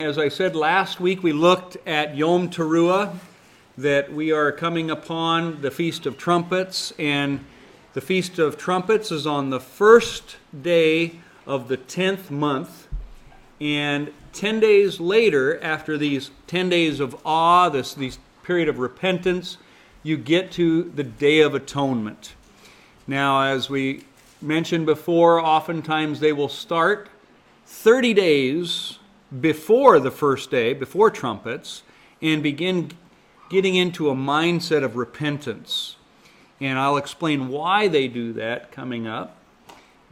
As I said last week, we looked at Yom Teruah, that we are coming upon the Feast of Trumpets, and the Feast of Trumpets is on the first day of the 10th month, and 10 days later, after these 10 days of awe, this period of repentance, you get to the Day of Atonement. Now, as we mentioned before, oftentimes they will start 30 days before the first day, before trumpets, and begin getting into a mindset of repentance. And I'll explain why they do that coming up,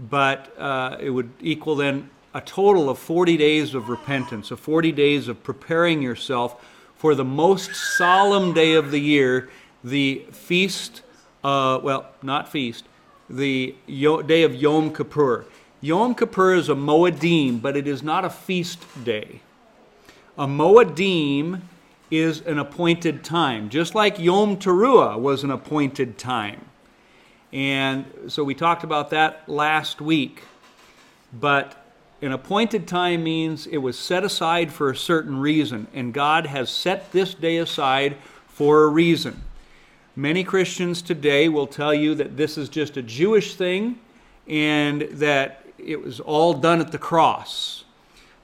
but it would equal then a total of 40 days of repentance, of 40 days of preparing yourself for the most solemn day of the year, the feast, the day of Yom Kippur. Yom Kippur is a Moadim, but it is not a feast day. A Moadim is an appointed time, just like Yom Teruah was an appointed time. And so we talked about that last week. But an appointed time means it was set aside for a certain reason, and God has set this day aside for a reason. Many Christians today will tell you that this is just a Jewish thing and that it was all done at the cross.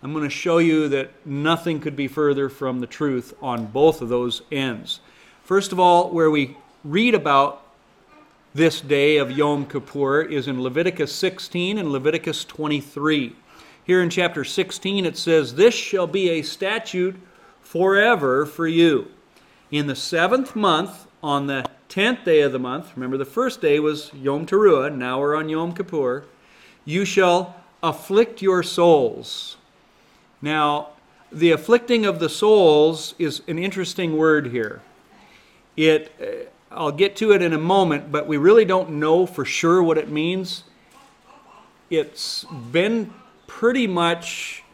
I'm going to show you that nothing could be further from the truth on both of those ends. First of all, where we read about this day of Yom Kippur is in Leviticus 16 and Leviticus 23. Here in chapter 16 it says, "This shall be a statute forever for you. In the seventh month, on the 10th day of the month," remember the first day was Yom Teruah, now we're on Yom Kippur, "you shall afflict your souls." Now, the afflicting of the souls is an interesting word here. I'll get to it in a moment, but we really don't know for sure what it means. It's been pretty much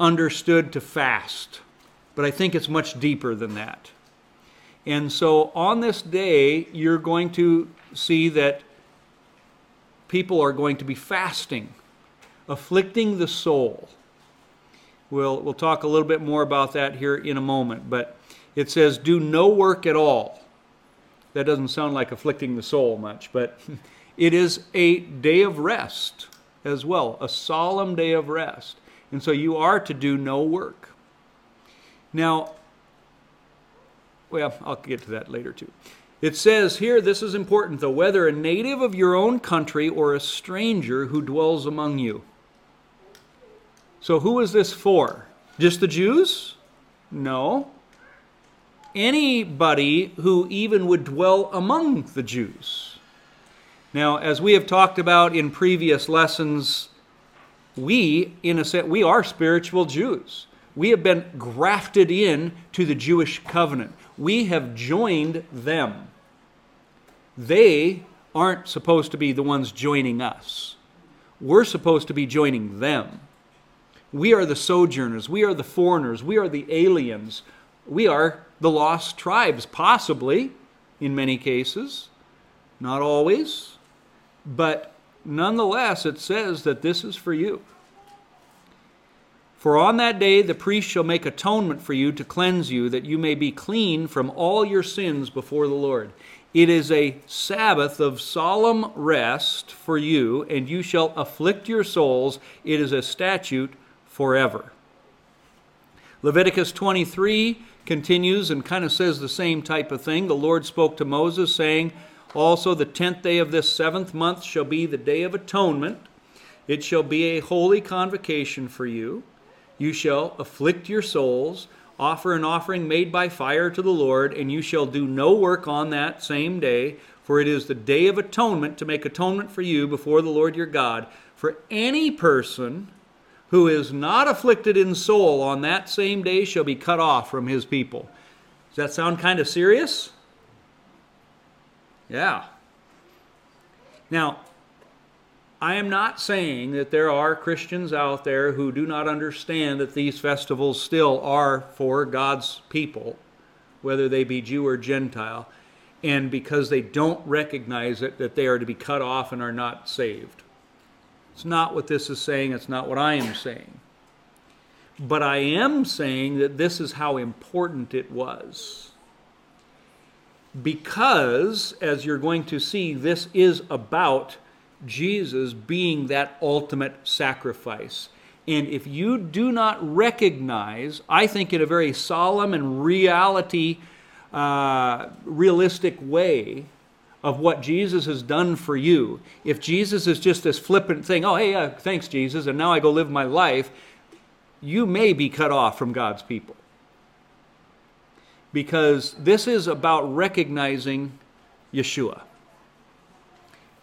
understood to fast, but I think it's much deeper than that. And so on this day, you're going to see that people are going to be fasting, afflicting the soul. We'll talk a little bit more about that here in a moment, but it says, "Do no work at all." That doesn't sound like afflicting the soul much, but it is a day of rest as well, a solemn day of rest. And so you are to do no work. Now, well, I'll get to that later too. It says here, this is important though, "whether a native of your own country or a stranger who dwells among you." So who is this for? Just the Jews? No. Anybody who even would dwell among the Jews. Now, as we have talked about in previous lessons, we, in a sense, we are spiritual Jews. We have been grafted in to the Jewish covenant. We have joined them. They aren't supposed to be the ones joining us. We're supposed to be joining them. We are the sojourners. We are the foreigners. We are the aliens. We are the lost tribes, possibly, in many cases. Not always. But nonetheless, it says that this is for you. "For on that day the priest shall make atonement for you to cleanse you, that you may be clean from all your sins before the Lord. It is a Sabbath of solemn rest for you, and you shall afflict your souls. It is a statute forever." Leviticus 23 continues and kind of says the same type of thing. "The Lord spoke to Moses, saying, also the 10th day of this 7th month shall be the Day of Atonement. It shall be a holy convocation for you. You shall afflict your souls, offer an offering made by fire to the Lord, and you shall do no work on that same day, for it is the Day of Atonement to make atonement for you before the Lord your God. For any person who is not afflicted in soul on that same day shall be cut off from his people." Does that sound kind of serious? Yeah. Now, I am not saying that there are Christians out there who do not understand that these festivals still are for God's people, whether they be Jew or Gentile, and because they don't recognize it, that they are to be cut off and are not saved. It's not what this is saying. It's not what I am saying. But I am saying that this is how important it was. Because, as you're going to see, this is about Jesus being that ultimate sacrifice. And if you do not recognize, I think in a very solemn and realistic way of what Jesus has done for you, if Jesus is just this flippant thing, oh, hey, thanks, Jesus, and now I go live my life, you may be cut off from God's people. Because this is about recognizing Yeshua.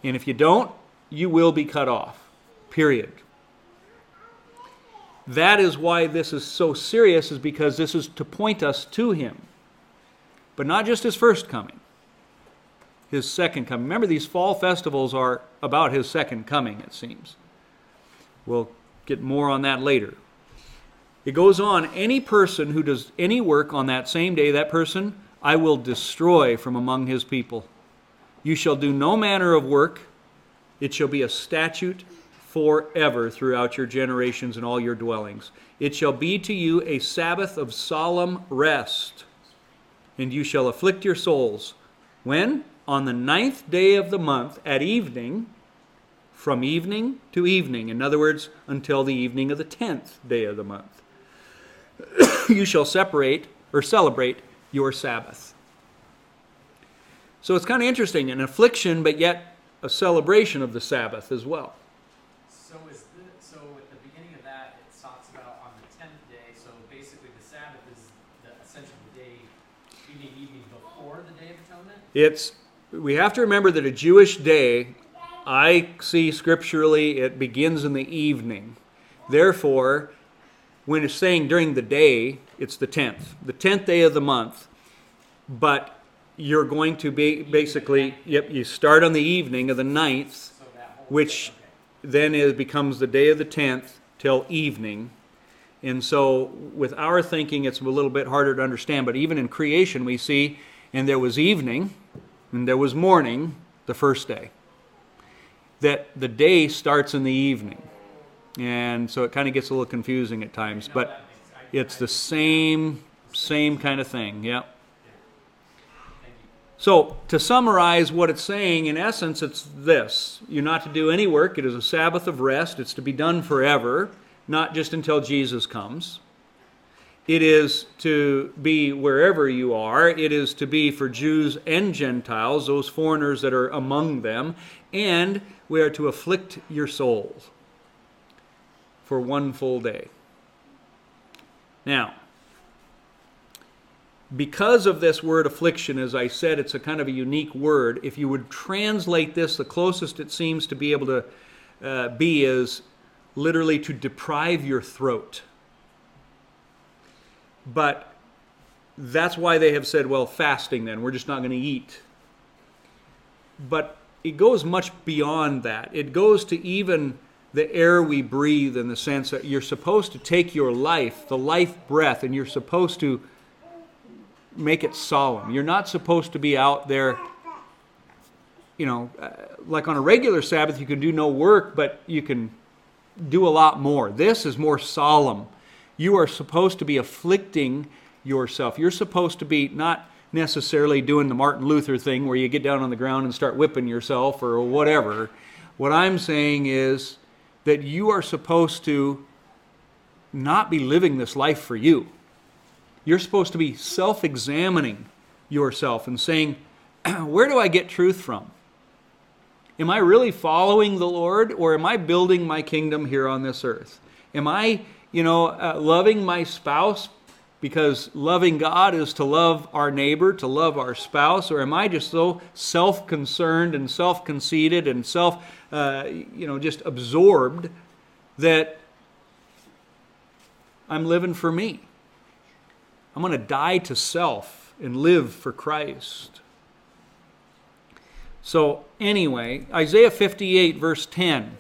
And if you don't, you will be cut off. Period. That is why this is so serious, is because this is to point us to Him. But not just His first coming, His second coming. Remember, these fall festivals are about His second coming, it seems. We'll get more on that later. It goes on, any person who does any work on that same day, that person I will destroy from among his people. You shall do no manner of work. It shall be a statute forever throughout your generations and all your dwellings. It shall be to you a Sabbath of solemn rest. And you shall afflict your souls. When? On the 9th day of the month at evening, from evening to evening. In other words, until the evening of the 10th day of the month. You shall separate or celebrate your Sabbath. So it's kind of interesting, an affliction, but yet a celebration of the Sabbath as well. So at the beginning of that, it talks about on the 10th day, so basically the Sabbath is essentially the day, evening before the Day of Atonement? We have to remember that a Jewish day, I see scripturally, it begins in the evening. Therefore, when it's saying during the day, it's the 10th day of the month. But you're going to be basically, you start on the evening of the 9th, which then it becomes the day of the 10th till evening. And so with our thinking, it's a little bit harder to understand. But even in creation, we see, and there was evening, and there was morning, the first day. That the day starts in the evening. And so it kind of gets a little confusing at times, but it's the same kind of thing. Yeah. So to summarize what it's saying, in essence, it's this. You're not to do any work. It is a Sabbath of rest. It's to be done forever, not just until Jesus comes. It is to be wherever you are. It is to be for Jews and Gentiles, those foreigners that are among them. And we are to afflict your souls for one full day. Now, because of this word affliction, as I said, it's a kind of a unique word. If you would translate this, the closest it seems to be able to be is literally to deprive your throat. But that's why they have said, well, fasting then. We're just not going to eat. But it goes much beyond that. It goes to even the air we breathe, in the sense that you're supposed to take your life, the life breath, and you're supposed to make it solemn. You're not supposed to be out there, like on a regular Sabbath, you can do no work, but you can do a lot more. This is more solemn. You are supposed to be afflicting yourself. You're supposed to be not necessarily doing the Martin Luther thing where you get down on the ground and start whipping yourself or whatever. What I'm saying is that you are supposed to not be living this life for you. You're supposed to be self-examining yourself and saying, where do I get truth from? Am I really following the Lord, or am I building my kingdom here on this earth? Am I, loving my spouse, because loving God is to love our neighbor, to love our spouse? Or am I just so self-concerned and self-conceited and just absorbed that I'm living for me? I'm going to die to self and live for Christ. So anyway, Isaiah 58 verse 10.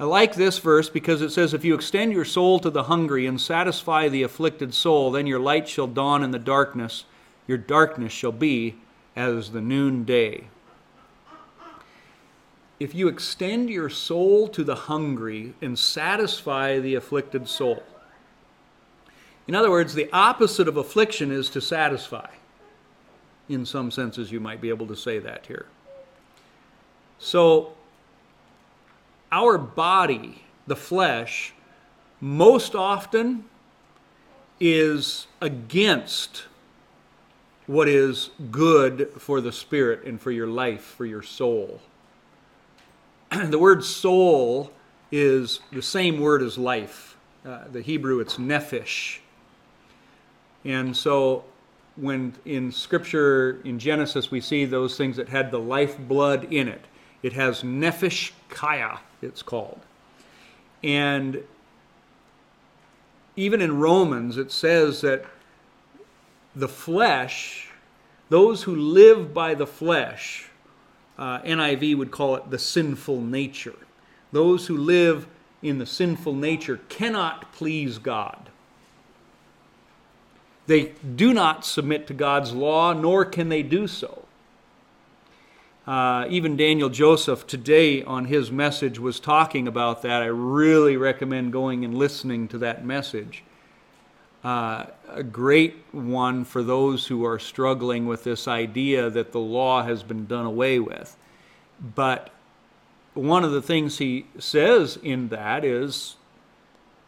I like this verse because it says, if you extend your soul to the hungry and satisfy the afflicted soul, then your light shall dawn in the darkness. Your darkness shall be as the noonday. If you extend your soul to the hungry and satisfy the afflicted soul, In other words, the opposite of affliction is to satisfy. In some senses, you might be able to say that here. So, our body, the flesh, most often is against what is good for the spirit and for your life, for your soul. The word soul is the same word as life. The Hebrew, it's nephesh. And so when in Scripture, in Genesis, we see those things that had the lifeblood in it. It has nephesh kaya, it's called. And even in Romans, it says that the flesh, those who live by the flesh, NIV would call it the sinful nature. Those who live in the sinful nature cannot please God. They do not submit to God's law, nor can they do so. Even Daniel Joseph today on his message was talking about that. I really recommend going and listening to that message. A great one for those who are struggling with this idea that the law has been done away with. But one of the things he says in that is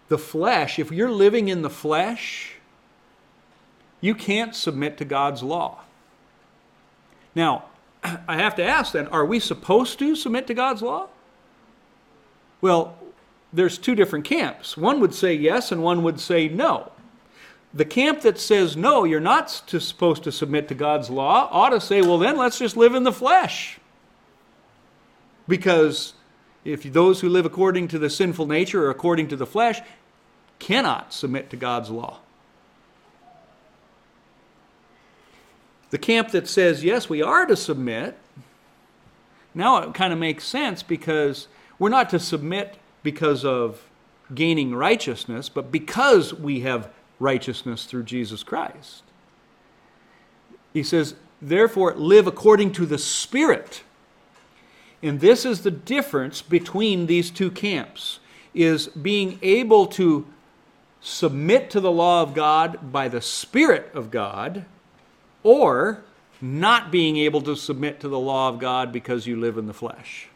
the flesh, if you're living in the flesh, you can't submit to God's law. Now, I have to ask then, are we supposed to submit to God's law? Well, there's two different camps. One would say yes and one would say no. The camp that says no, you're not supposed to submit to God's law, ought to say, well then, let's just live in the flesh. Because if those who live according to the sinful nature or according to the flesh cannot submit to God's law. The camp that says, yes, we are to submit, now it kind of makes sense because we're not to submit because of gaining righteousness, but because we have righteousness through Jesus Christ. He says, therefore, live according to the Spirit. And this is the difference between these two camps, is being able to submit to the law of God by the Spirit of God, or not being able to submit to the law of God because you live in the flesh.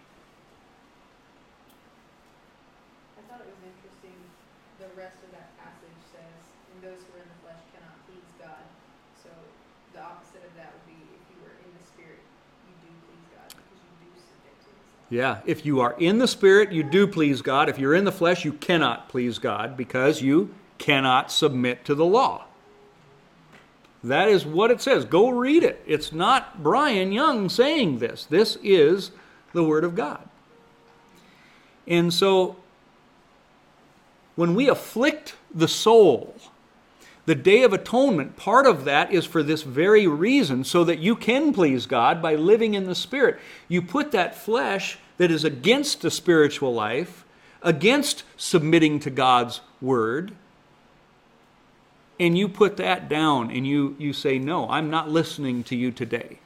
I thought it was interesting, the rest of that passage says, and those who are in the flesh cannot please God. So the opposite of that would be, if you were in the Spirit, you do please God, because you do submit to His law. Yeah, if you are in the Spirit, you do please God. If you're in the flesh, you cannot please God, because you cannot submit to the law. That is what it says. Go read it. It's not Brian Young saying this. This is the Word of God. And so, when we afflict the soul, the Day of Atonement, part of that is for this very reason, so that you can please God by living in the Spirit. You put that flesh that is against the spiritual life, against submitting to God's Word, and you put that down and you say, no, I'm not listening to you today.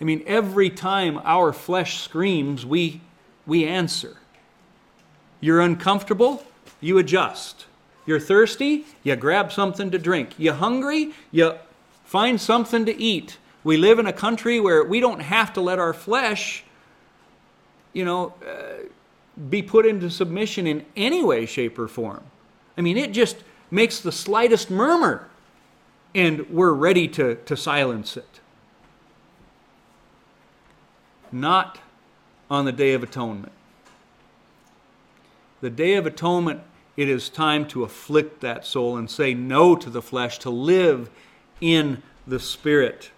I mean, every time our flesh screams, we answer. You're uncomfortable, you adjust. You're thirsty, you grab something to drink. You're hungry, you find something to eat. We live in a country where we don't have to let our flesh, be put into submission in any way, shape, or form. I mean, it just makes the slightest murmur, and we're ready to silence it. Not on the Day of Atonement. The Day of Atonement, it is time to afflict that soul and say no to the flesh, to live in the Spirit.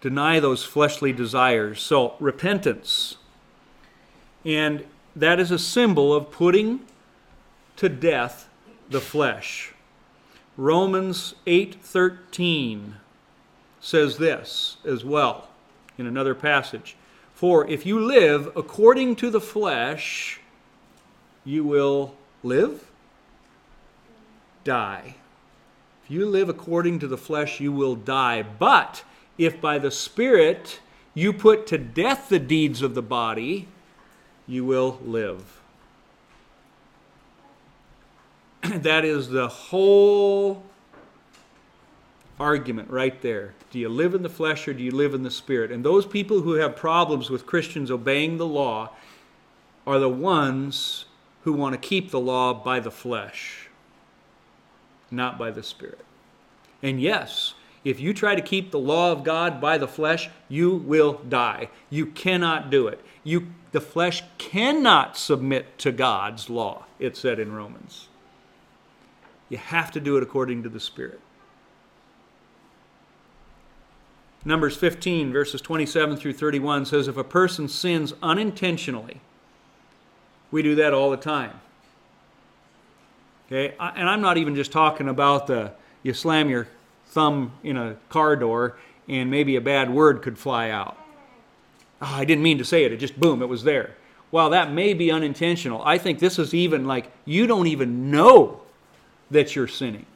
Deny those fleshly desires. So, repentance. And that is a symbol of putting to death the flesh. Romans 8:13 says this as well in another passage. For if you live according to the flesh, you will live? Die. If you live according to the flesh, you will die. But if by the Spirit you put to death the deeds of the body, you will live. that is the whole argument right there. Do you live in the flesh or do you live in the spirit? And those people who have problems with Christians obeying the law are the ones who want to keep the law by the flesh, not by the spirit. And yes, if you try to keep the law of God by the flesh, you will die. You cannot do it. The flesh cannot submit to God's law, it said in Romans. You have to do it according to the Spirit. Numbers 15, verses 27 through 31 says, if a person sins unintentionally, we do that all the time. Okay, and I'm not even just talking about you slam your thumb in a car door and maybe a bad word could fly out. Oh, I didn't mean to say it. It just, boom, it was there. While that may be unintentional, I think this is even like you don't even know that you're sinning.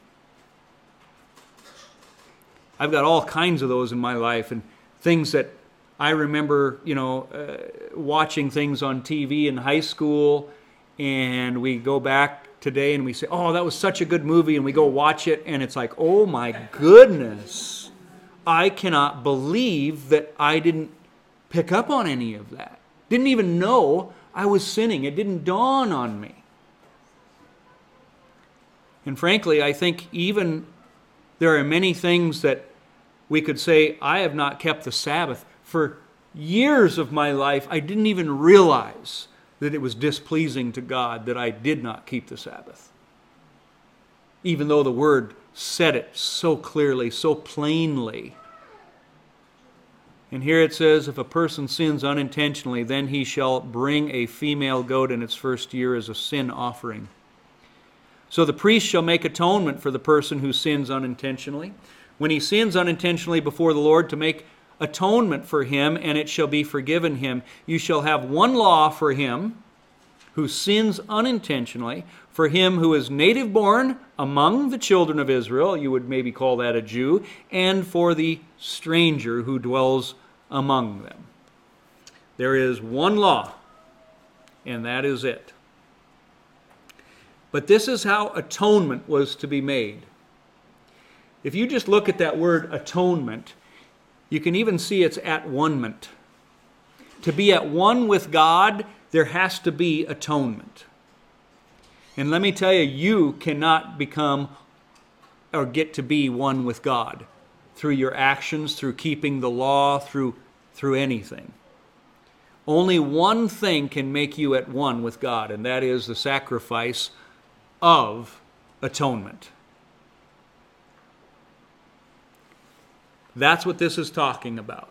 I've got all kinds of those in my life and things that I remember, watching things on TV in high school, and we go back today and we say, oh, that was such a good movie, and we go watch it and it's like, oh my goodness, I cannot believe that I didn't pick up on any of that. Didn't even know I was sinning. It didn't dawn on me. And frankly, I think even there are many things that we could say, I have not kept the Sabbath. For years of my life, I didn't even realize that it was displeasing to God that I did not keep the Sabbath, even though the Word said it so clearly, so plainly. And here it says, if a person sins unintentionally, then he shall bring a female goat in its first year as a sin offering. So the priest shall make atonement for the person who sins unintentionally, when he sins unintentionally before the Lord, to make atonement for him, and it shall be forgiven him. You shall have one law for him who sins unintentionally, for him who is native born among the children of Israel, you would maybe call that a Jew, and for the stranger who dwells among them. There is one law, and that is it. But this is how atonement was to be made. If you just look at that word atonement, you can even see it's at one-ment. To be at one with God, there has to be atonement. And let me tell you, you cannot become or get to be one with God through your actions, through keeping the law, through anything. Only one thing can make you at one with God, and that is the sacrifice of atonement. That's what this is talking about.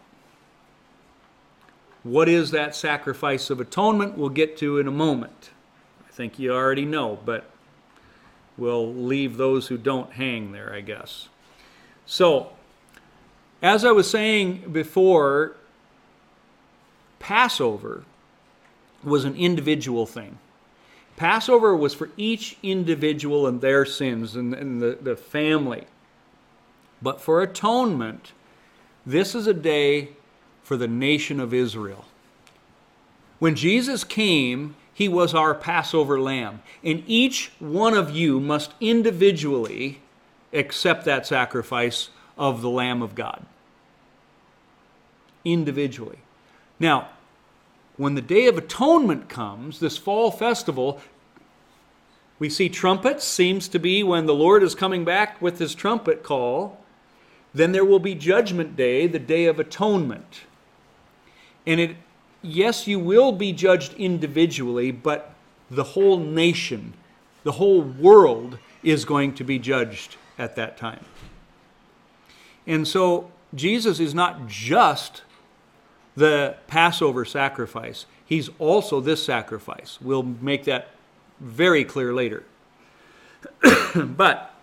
What is that sacrifice of atonement? We'll get to in a moment. I think you already know, but we'll leave those who don't hang there, I guess. So, as I was saying before, Passover was an individual thing. Passover was for each individual and their sins and the family. But for atonement, this is a day for the nation of Israel. When Jesus came, he was our Passover lamb. And each one of you must individually accept that sacrifice of the Lamb of God. Individually. Now, when the Day of Atonement comes, this fall festival, we see trumpets, seems to be when the Lord is coming back with his trumpet call. Then there will be Judgment Day, the Day of Atonement. And yes, you will be judged individually, but the whole nation, the whole world is going to be judged at that time. And so Jesus is not just the Passover sacrifice. He's also this sacrifice. We'll make that very clear later. But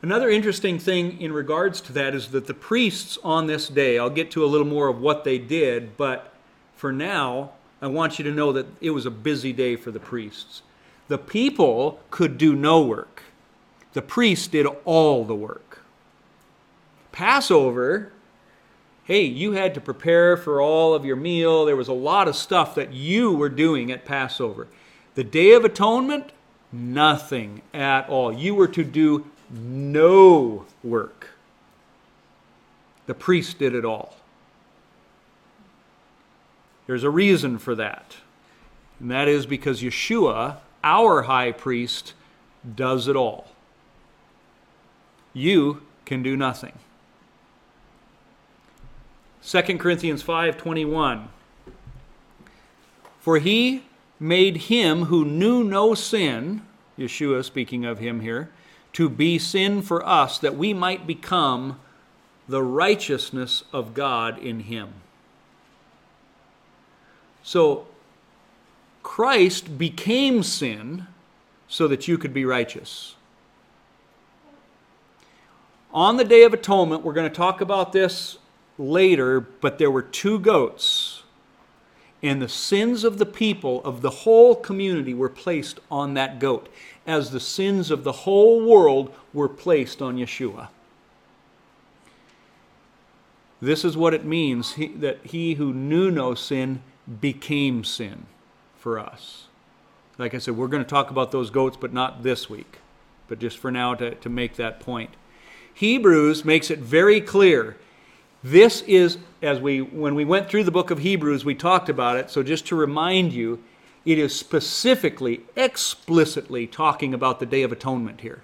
another interesting thing in regards to that is that the priests on this day, I'll get to a little more of what they did, but for now, I want you to know that it was a busy day for the priests. The people could do no work. The priests did all the work. Passover, hey, you had to prepare for all of your meal. There was a lot of stuff that you were doing at Passover. The Day of Atonement, nothing at all. You were to do no work. The priest did it all. There's a reason for that. And that is because Yeshua, our high priest, does it all. You can do nothing. 2 Corinthians 5:21. For he made him who knew no sin, Yeshua speaking of him here, to be sin for us, that we might become the righteousness of God in him. So Christ became sin so that you could be righteous. On the Day of Atonement, we're going to talk about this later, but there were two goats, and the sins of the people, of the whole community, were placed on that goat, as the sins of the whole world were placed on Yeshua. This is what it means that he who knew no sin became sin for us. Like I said, we're going to talk about those goats, but not this week, but just for now to make that point. Hebrews makes it very clear. This is, when we went through the book of Hebrews, we talked about it. So just to remind you, it is specifically, explicitly talking about the Day of Atonement here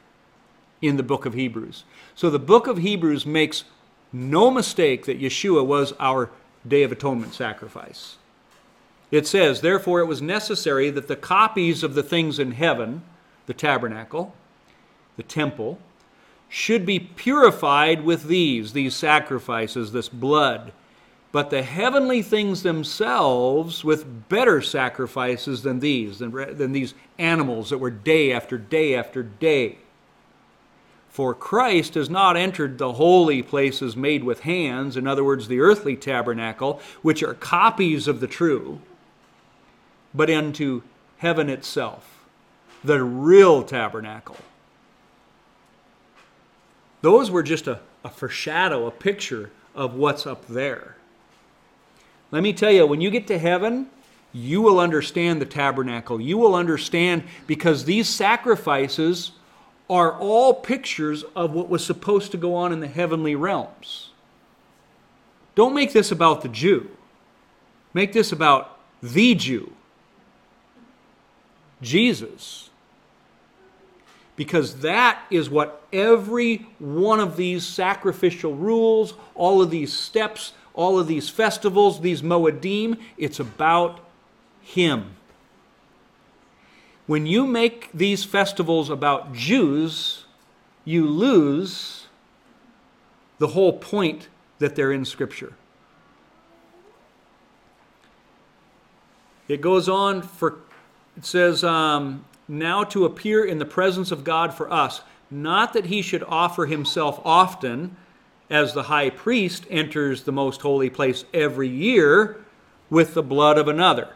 in the book of Hebrews. So the book of Hebrews makes no mistake that Yeshua was our Day of Atonement sacrifice. It says, therefore, it was necessary that the copies of the things in heaven, the tabernacle, the temple, should be purified with these sacrifices, this blood, but the heavenly things themselves with better sacrifices than these animals that were day after day after day. For Christ has not entered the holy places made with hands, in other words, the earthly tabernacle, which are copies of the true, but into heaven itself, the real tabernacle. Those were just a foreshadow, a picture of what's up there. Let me tell you, when you get to heaven, you will understand the tabernacle. You will understand, because these sacrifices are all pictures of what was supposed to go on in the heavenly realms. Don't make this about the Jew. Make this about the Jew, Jesus. Because that is what every one of these sacrificial rules, all of these steps, all of these festivals, these Moadim, it's about him. When you make these festivals about Jews, you lose the whole point that they're in Scripture. It goes on for, it says, now to appear in the presence of God for us, not that he should offer himself often, as the high priest enters the most holy place every year with the blood of another.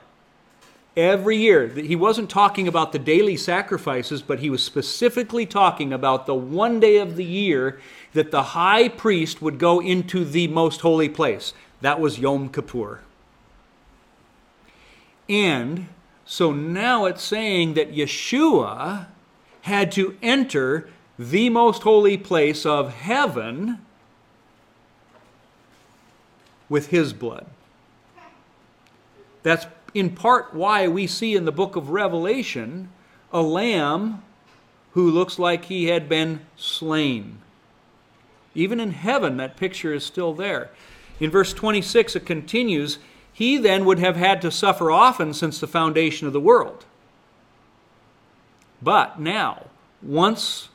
Every year. He wasn't talking about the daily sacrifices, but he was specifically talking about the one day of the year that the high priest would go into the most holy place. That was Yom Kippur. And so now it's saying that Yeshua had to enter the most holy place of heaven with his blood. That's in part why we see in the book of Revelation a lamb who looks like he had been slain. Even in heaven, that picture is still there. In verse 26, it continues, he then would have had to suffer often since the foundation of the world. But now, once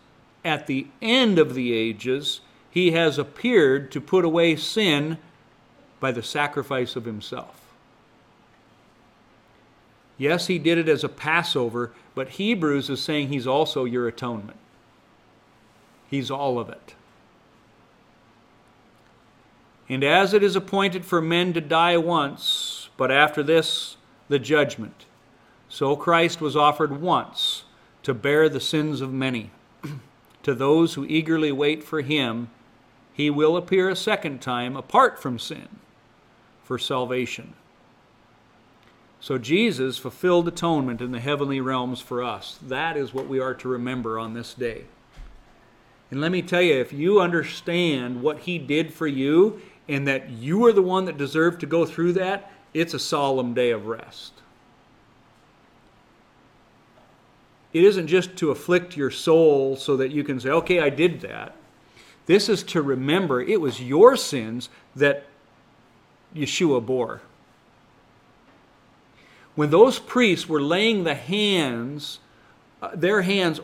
at the end of the ages, he has appeared to put away sin by the sacrifice of himself. Yes, he did it as a Passover, but Hebrews is saying he's also your atonement. He's all of it. And as it is appointed for men to die once, but after this, the judgment. So Christ was offered once to bear the sins of many. To those who eagerly wait for him, he will appear a second time apart from sin for salvation. So Jesus fulfilled atonement in the heavenly realms for us. That is what we are to remember on this day. And let me tell you, if you understand what he did for you and that you are the one that deserved to go through that, it's a solemn day of rest. It isn't just to afflict your soul so that you can say, okay, I did that. This is to remember it was your sins that Yeshua bore. When those priests were laying their hands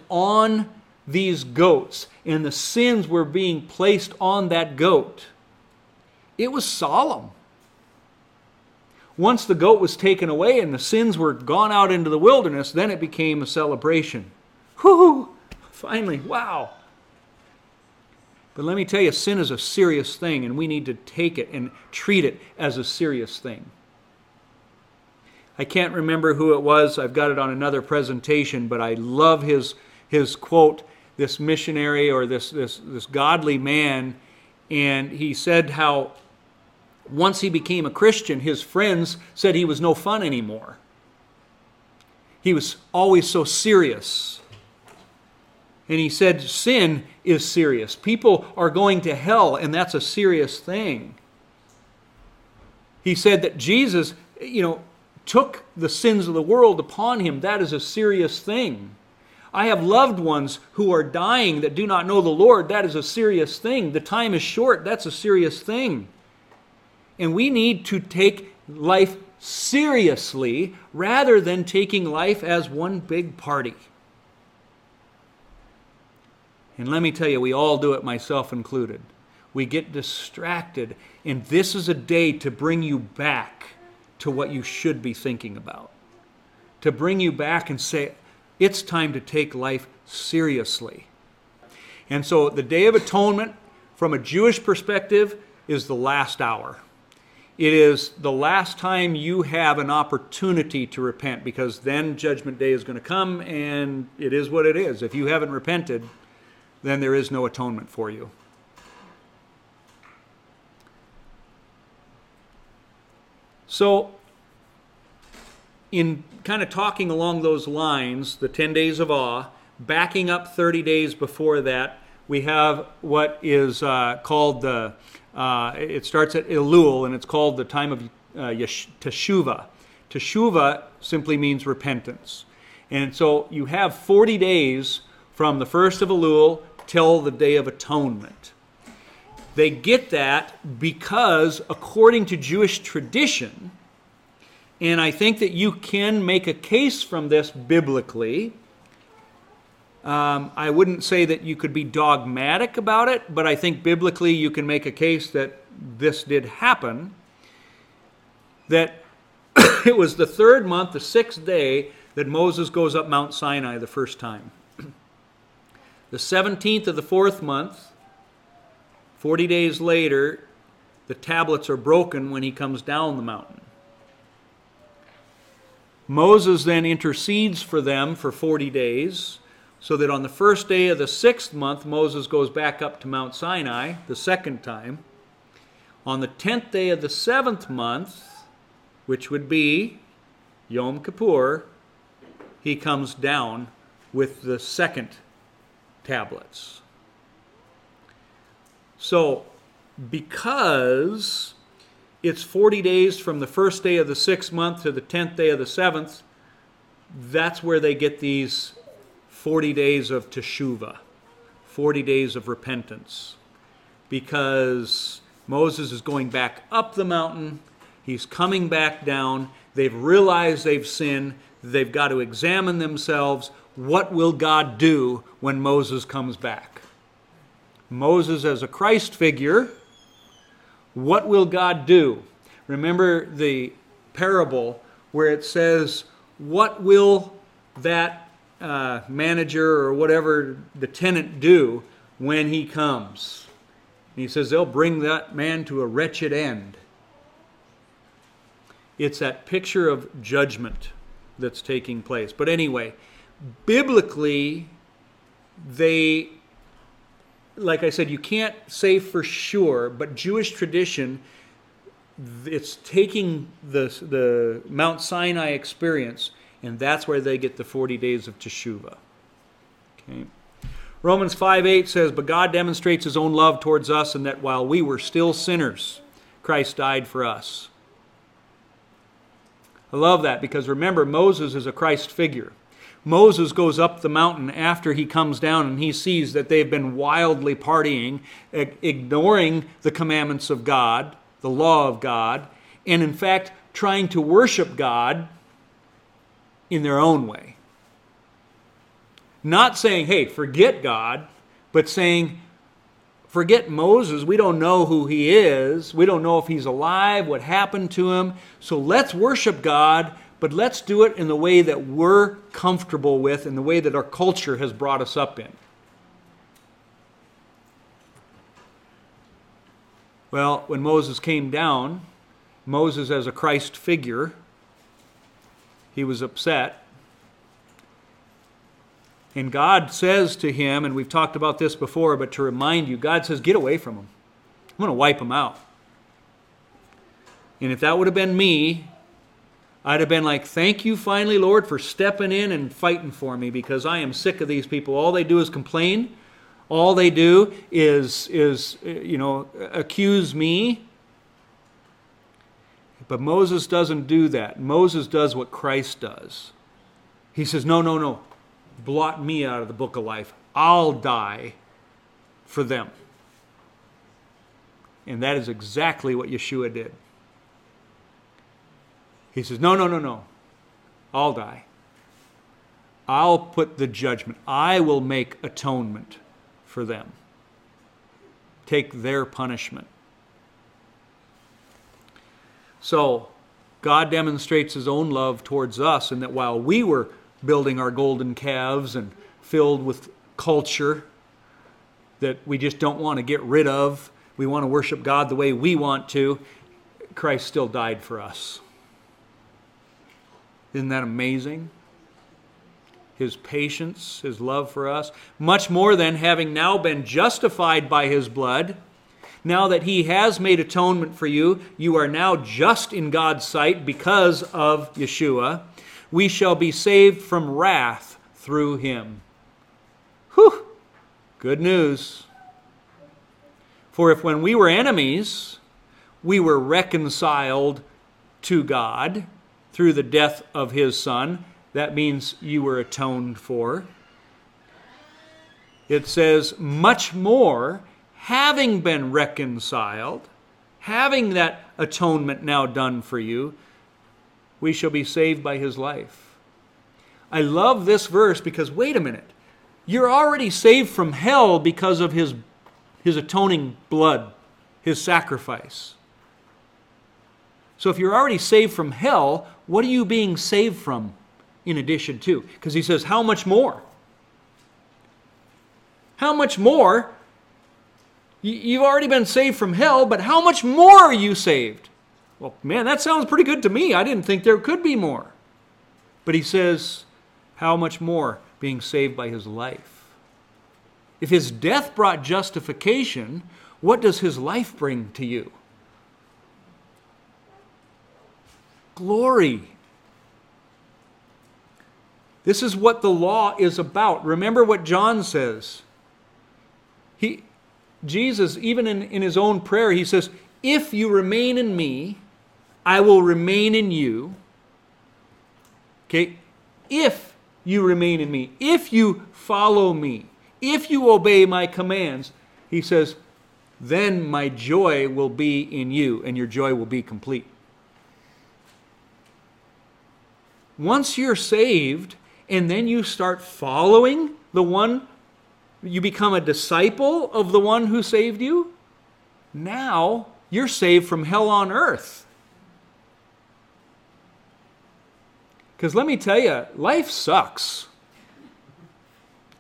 on these goats, and the sins were being placed on that goat, it was solemn. Once the goat was taken away and the sins were gone out into the wilderness, then it became a celebration. Whoo! Finally, wow! But let me tell you, sin is a serious thing, and we need to take it and treat it as a serious thing. I can't remember who it was. I've got it on another presentation, but I love his quote, this missionary or this godly man, and he said how once he became a Christian, his friends said he was no fun anymore. He was always so serious. And he said sin is serious. People are going to hell, and that's a serious thing. He said that Jesus, took the sins of the world upon him. That is a serious thing. I have loved ones who are dying that do not know the Lord. That is a serious thing. The time is short. That's a serious thing. And we need to take life seriously rather than taking life as one big party. And let me tell you, we all do it, myself included. We get distracted, and this is a day to bring you back to what you should be thinking about. To bring you back and say, it's time to take life seriously. And so the Day of Atonement, from a Jewish perspective, is the last hour. It is the last time you have an opportunity to repent, because then Judgment Day is going to come, and it is what it is. If you haven't repented, then there is no atonement for you. So, in kind of talking along those lines, the 10 days of awe, backing up 30 days before that, we have what is called the, it starts at Elul, and it's called the time of Teshuvah. Teshuvah simply means repentance. And so you have 40 days from the first of Elul till the Day of Atonement. They get that because, according to Jewish tradition, and I think that you can make a case from this biblically, I wouldn't say that you could be dogmatic about it, but I think biblically you can make a case that this did happen, that it was the third month, the sixth day, that Moses goes up Mount Sinai the first time. The 17th of the fourth month, 40 days later, the tablets are broken when he comes down the mountain. Moses then intercedes for them for 40 days, so that on the first day of the sixth month, Moses goes back up to Mount Sinai the second time. On the 10th day of the seventh month, which would be Yom Kippur, he comes down with the second tablets. So, because it's 40 days from the first day of the sixth month to the 10th day of the seventh, that's where they get these 40 days of teshuvah, 40 days of repentance. Because Moses is going back up the mountain, he's coming back down, they've realized they've sinned, they've got to examine themselves. What will God do when Moses comes back? Moses as a Christ figure, what will God do? Remember the parable where it says, what will that manager or whatever, the tenant, do when he comes? And he says, they'll bring that man to a wretched end. It's that picture of judgment that's taking place. But anyway, biblically, they, like I said, you can't say for sure, but Jewish tradition it's taking the Mount Sinai experience, and that's where they get the 40 days of Teshuvah. Okay. Romans 5:8 says, "But God demonstrates his own love towards us, in that while we were still sinners, Christ died for us." I love that, because remember, Moses is a Christ figure. Moses goes up the mountain after he comes down and he sees that they've been wildly partying, ignoring the commandments of God, the law of God, and in fact trying to worship God in their own way. Not saying, hey, forget God, but saying, forget Moses. We don't know who he is. We don't know if he's alive, what happened to him. So let's worship God, but let's do it in the way that we're comfortable with and the way that our culture has brought us up in. Well, when Moses came down, Moses as a Christ figure, he was upset. And God says to him, and we've talked about this before, but to remind you, God says, get away from him. I'm going to wipe him out. And if that would have been me, I'd have been like, thank you finally, Lord, for stepping in and fighting for me, because I am sick of these people. All they do is complain. All they do is accuse me. But Moses doesn't do that. Moses does what Christ does. He says, no. Blot me out of the book of life. I'll die for them. And that is exactly what Yeshua did. He says, no. I'll die. I'll put the judgment. I will make atonement for them. Take their punishment. So, God demonstrates his own love towards us, in that while we were building our golden calves and filled with culture that we just don't want to get rid of, we want to worship God the way we want to, Christ still died for us. Isn't that amazing? His patience, his love for us. Much more than, having now been justified by his blood, now that he has made atonement for you, you are now just in God's sight because of Yeshua. We shall be saved from wrath through him. Whew! Good news. For if when we were enemies, we were reconciled to God through the death of his Son, that means you were atoned for. It says, much more, having been reconciled, having that atonement now done for you, we shall be saved by his life. I love this verse because, wait a minute, you're already saved from hell because of his atoning blood, his sacrifice. So if you're already saved from hell, what are you being saved from in addition to? Because he says, how much more? How much more? You've already been saved from hell, but how much more are you saved? Well, man, that sounds pretty good to me. I didn't think there could be more. But he says, how much more? Being saved by his life. If his death brought justification, what does his life bring to you? Glory. This is what the law is about. Remember what John says. Jesus, even in his own prayer, he says, if you remain in me, I will remain in you. Okay? If you remain in me, if you follow me, if you obey my commands, he says, then my joy will be in you, and your joy will be complete. Once you're saved, and then you start following the one, you become a disciple of the one who saved you, now you're saved from hell on earth. Because let me tell you, life sucks.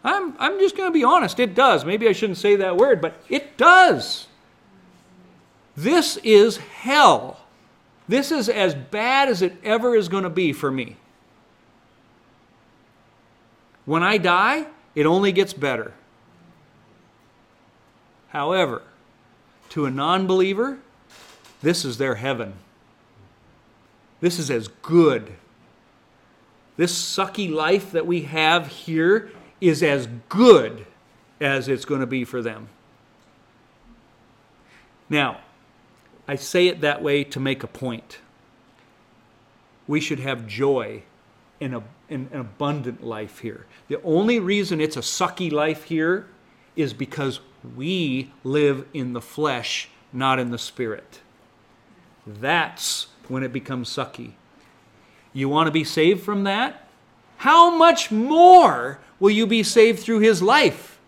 I'm just going to be honest. It does. Maybe I shouldn't say that word, but it does. This is hell. This is as bad as it ever is going to be for me. When I die, it only gets better. However, to a non-believer, This is their heaven. This is as good. This sucky life that we have here is as good as it's going to be for them. Now, I say it that way to make a point. We should have joy in an abundant life here. The only reason it's a sucky life here is because we live in the flesh, not in the spirit. That's when it becomes sucky. You want to be saved from that? How much more will you be saved through his life?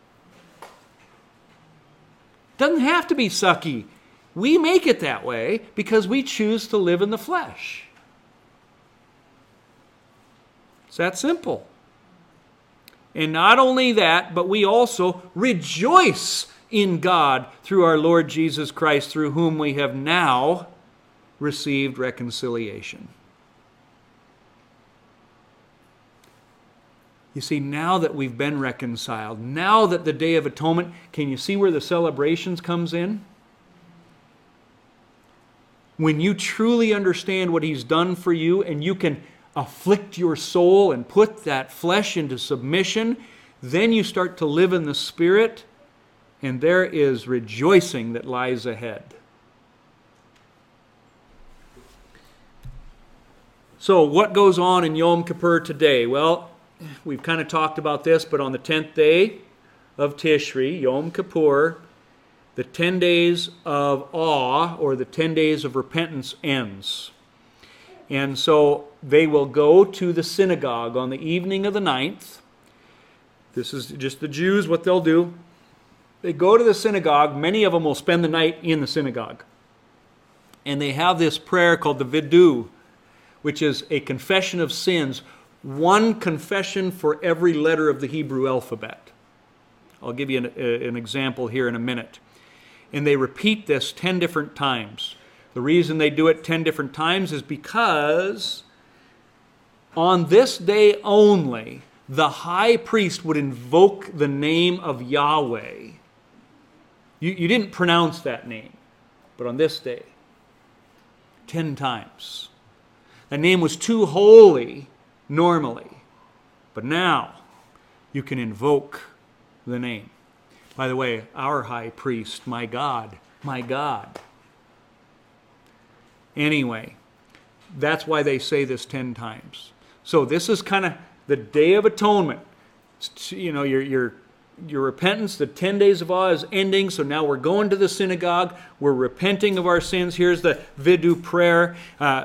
Doesn't have to be sucky. We make it that way because we choose to live in the flesh. It's that simple. And not only that, but we also rejoice in God through our Lord Jesus Christ, through whom we have now received reconciliation. You see, now that we've been reconciled, now that the Day of Atonement, can you see where the celebrations comes in? When you truly understand what he's done for you and you can afflict your soul and put that flesh into submission, then you start to live in the Spirit, and there is rejoicing that lies ahead. So what goes on in Yom Kippur today? Well, we've kind of talked about this, but on the 10th day of Tishri, Yom Kippur, the 10 days of awe, or the 10 days of repentance, ends. And so they will go to the synagogue on the evening of the 9th. This is just the Jews, what they'll do. They go to the synagogue. Many of them will spend the night in the synagogue. And they have this prayer called the Viddu, which is a confession of sins, one confession for every letter of the Hebrew alphabet. I'll give you an example here in a minute. And they repeat this 10 different times. The reason they do it 10 different times is because on this day only, the high priest would invoke the name of Yahweh. You didn't pronounce that name, but on this day, 10 times. That name was too holy normally, but now you can invoke the name. By the way, our high priest, my God, my God. Anyway, that's why they say this 10 times. So this is kind of the Day of Atonement. You know, your repentance, the 10 days of awe is ending, so now we're going to the synagogue. We're repenting of our sins. Here's the Viddu prayer.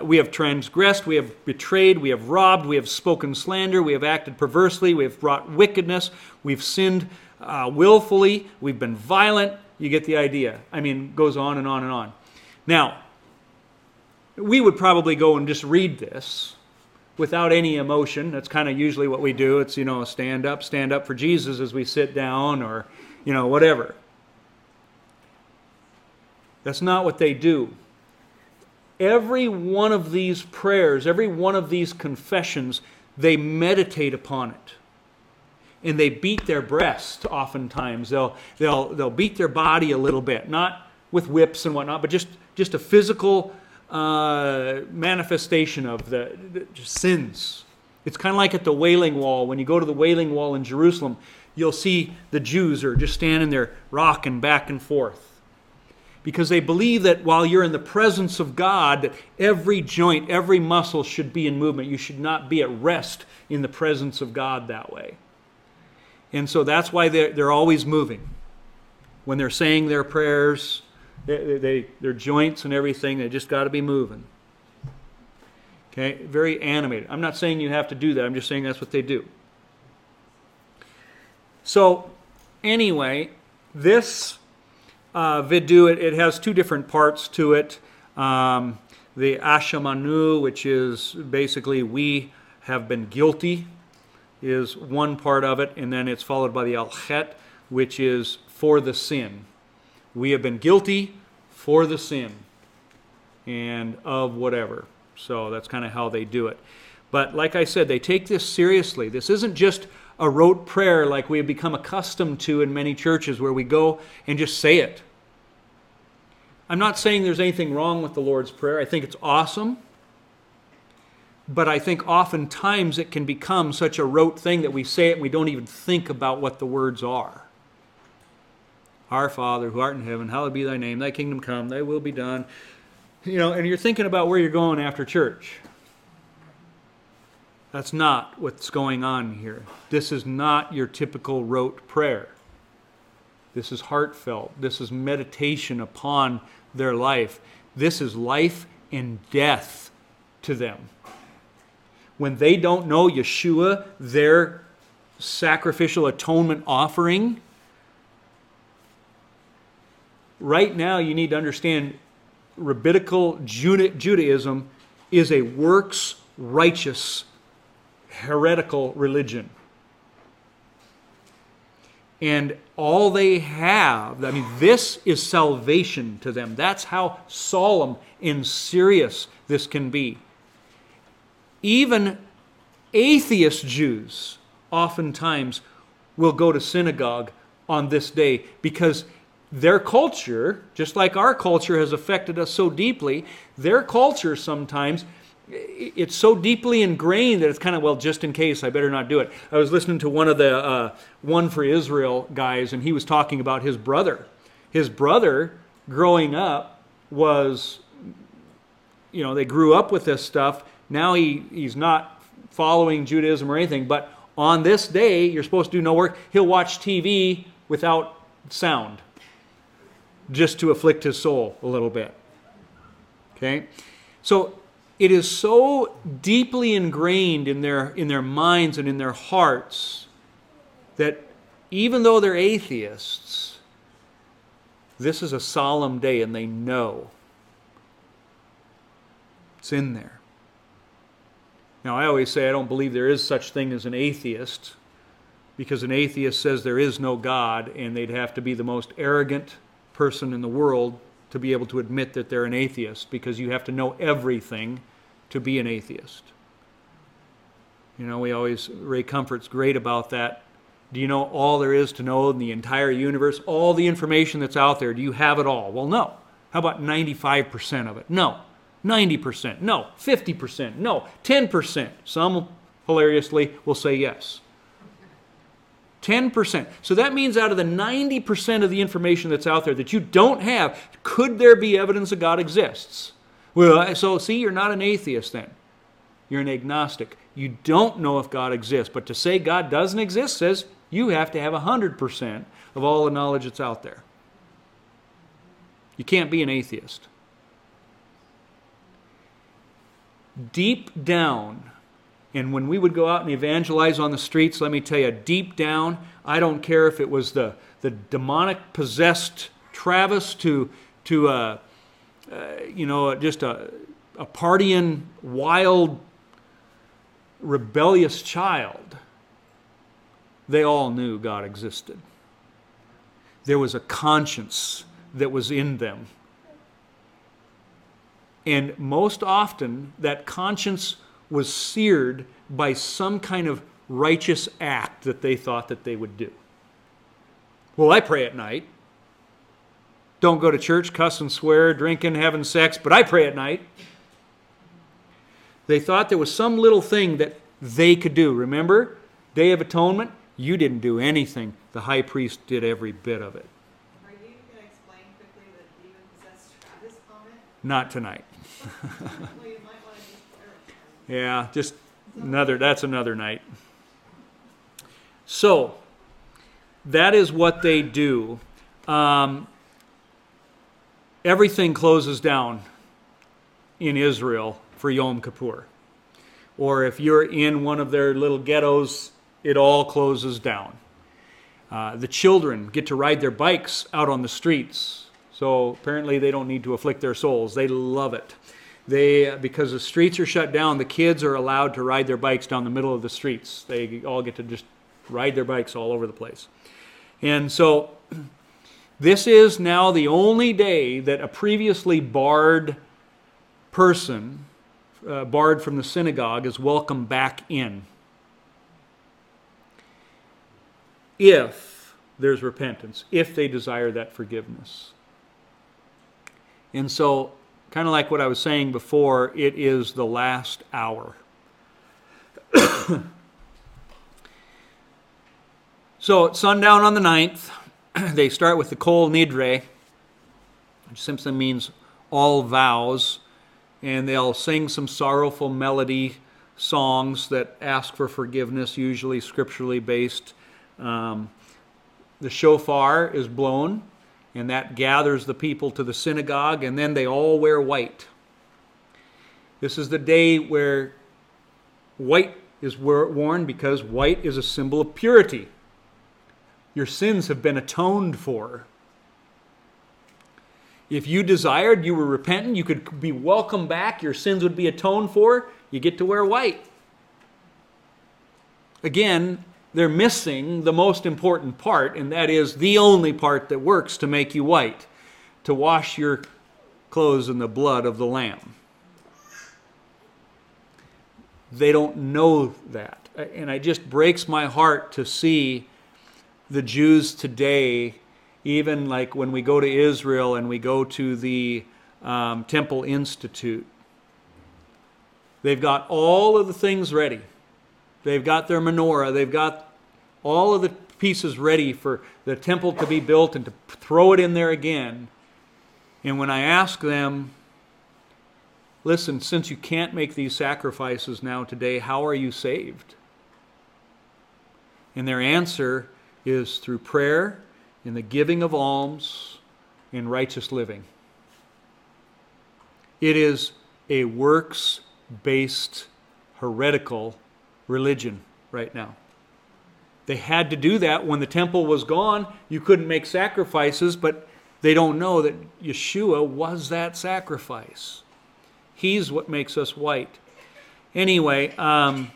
We have transgressed, we have betrayed, we have robbed, we have spoken slander, we have acted perversely, we have wrought wickedness, we've sinned willfully, we've been violent. You get the idea. I mean, it goes on and on and on. Now, we would probably go and just read this without any emotion. That's kind of usually what we do. It's, you know, stand up for Jesus as we sit down, or, you know, whatever. That's not what they do. Every one of these prayers, every one of these confessions, they meditate upon it. And they beat their breast oftentimes. They'll beat their body a little bit, not with whips and whatnot, but just a physical manifestation of the sins. It's kind of like at the Wailing Wall. When you go to the Wailing Wall in Jerusalem, you'll see the Jews are just standing there rocking back and forth, because they believe that while you're in the presence of God, that every joint, every muscle should be in movement. You should not be at rest in the presence of God that way. And so that's why they're always moving. When they're saying their prayers, their joints and everything, they just got to be moving. Okay, very animated. I'm not saying you have to do that. I'm just saying that's what they do. So, anyway, this Viddu, it has two different parts to it. The ashamanu, which is basically we have been guilty, is one part of it. And then it's followed by the al-chet, which is for the sin. We have been guilty for the sin and of whatever. So that's kind of how they do it. But like I said, they take this seriously. This isn't just a rote prayer like we have become accustomed to in many churches, where we go and just say it. I'm not saying there's anything wrong with the Lord's Prayer. I think it's awesome. But I think oftentimes it can become such a rote thing that we say it and we don't even think about what the words are. Our Father, who art in heaven, hallowed be thy name. Thy kingdom come, thy will be done. You know, and you're thinking about where you're going after church. That's not what's going on here. This is not your typical rote prayer. This is heartfelt. This is meditation upon their life. This is life and death to them. When they don't know Yeshua, their sacrificial atonement offering, right now you need to understand rabbinical Judaism is a works-righteous, heretical religion. And all they have, I mean, this is salvation to them. That's how solemn and serious this can be. Even atheist Jews oftentimes will go to synagogue on this day because their culture, just like our culture has affected us so deeply, their culture sometimes, it's so deeply ingrained that it's kind of, well, just in case, I better not do it. I was listening to one of the One for Israel guys, and he was talking about his brother. His brother, growing up, was, you know, they grew up with this stuff. Now he's not following Judaism or anything, but on this day, you're supposed to do no work. He'll watch TV without sound, just to afflict his soul a little bit. Okay? So it is so deeply ingrained in their minds and in their hearts that even though they're atheists, this is a solemn day and they know. It's in there. Now, I always say I don't believe there is such thing as an atheist, because an atheist says there is no God, and they'd have to be the most arrogant person in the world to be able to admit that they're an atheist, because you have to know everything to be an atheist. You know, we always, Ray Comfort's great about that. Do you know all there is to know in the entire universe? All the information that's out there, do you have it all? Well, no. How about 95% of it? No. 90%, no. 50%, no. 10%. Some, hilariously, will say yes. 10%. So that means out of the 90% of the information that's out there that you don't have, could there be evidence that God exists? Well, so see, you're not an atheist then. You're an agnostic. You don't know if God exists. But to say God doesn't exist says you have to have 100% of all the knowledge that's out there. You can't be an atheist. Deep down, and when we would go out and evangelize on the streets, let me tell you, deep down, I don't care if it was the demonic possessed Travis to just a partying, wild, rebellious child. They all knew God existed. There was a conscience that was in them. And most often, that conscience was seared by some kind of righteous act that they thought that they would do. Well, I pray at night. Don't go to church, cuss and swear, drinking, having sex, but I pray at night. They thought there was some little thing that they could do. Remember, Day of Atonement, you didn't do anything. The high priest did every bit of it. Are you going to explain quickly the demon-possessed Travis comment? Not tonight. Yeah, just another, that's another night. So, that is what they do. Everything closes down in Israel for Yom Kippur. Or if you're in one of their little ghettos, it all closes down. The children get to ride their bikes out on the streets. So apparently they don't need to afflict their souls. They love it. Because the streets are shut down, the kids are allowed to ride their bikes down the middle of the streets. They all get to just ride their bikes all over the place. And so this is now the only day that a previously barred person, barred from the synagogue, is welcomed back in. If there's repentance, if they desire that forgiveness. And so, kind of like what I was saying before, it is the last hour. So at sundown on the 9th, they start with the Kol Nidre, which simply means all vows, and they'll sing some sorrowful melody songs that ask for forgiveness, usually scripturally based. The shofar is blown, and that gathers the people to the synagogue, and then they all wear white. This is the day where white is worn because white is a symbol of purity. Your sins have been atoned for. If you desired, you were repentant, you could be welcomed back, your sins would be atoned for, you get to wear white. Again, they're missing the most important part, and that is the only part that works to make you white, to wash your clothes in the blood of the Lamb. They don't know that. And it just breaks my heart to see the Jews today, even like when we go to Israel and we go to the Temple Institute, they've got all of the things ready. They've got their menorah. They've got all of the pieces ready for the temple to be built and to throw it in there again. And when I ask them, listen, since you can't make these sacrifices now today, how are you saved? And their answer is through prayer, in the giving of alms, in righteous living. It is a works-based, heretical religion right now. They had to do that when the temple was gone. You couldn't make sacrifices, but they don't know that Yeshua was that sacrifice. He's what makes us white. Anyway, the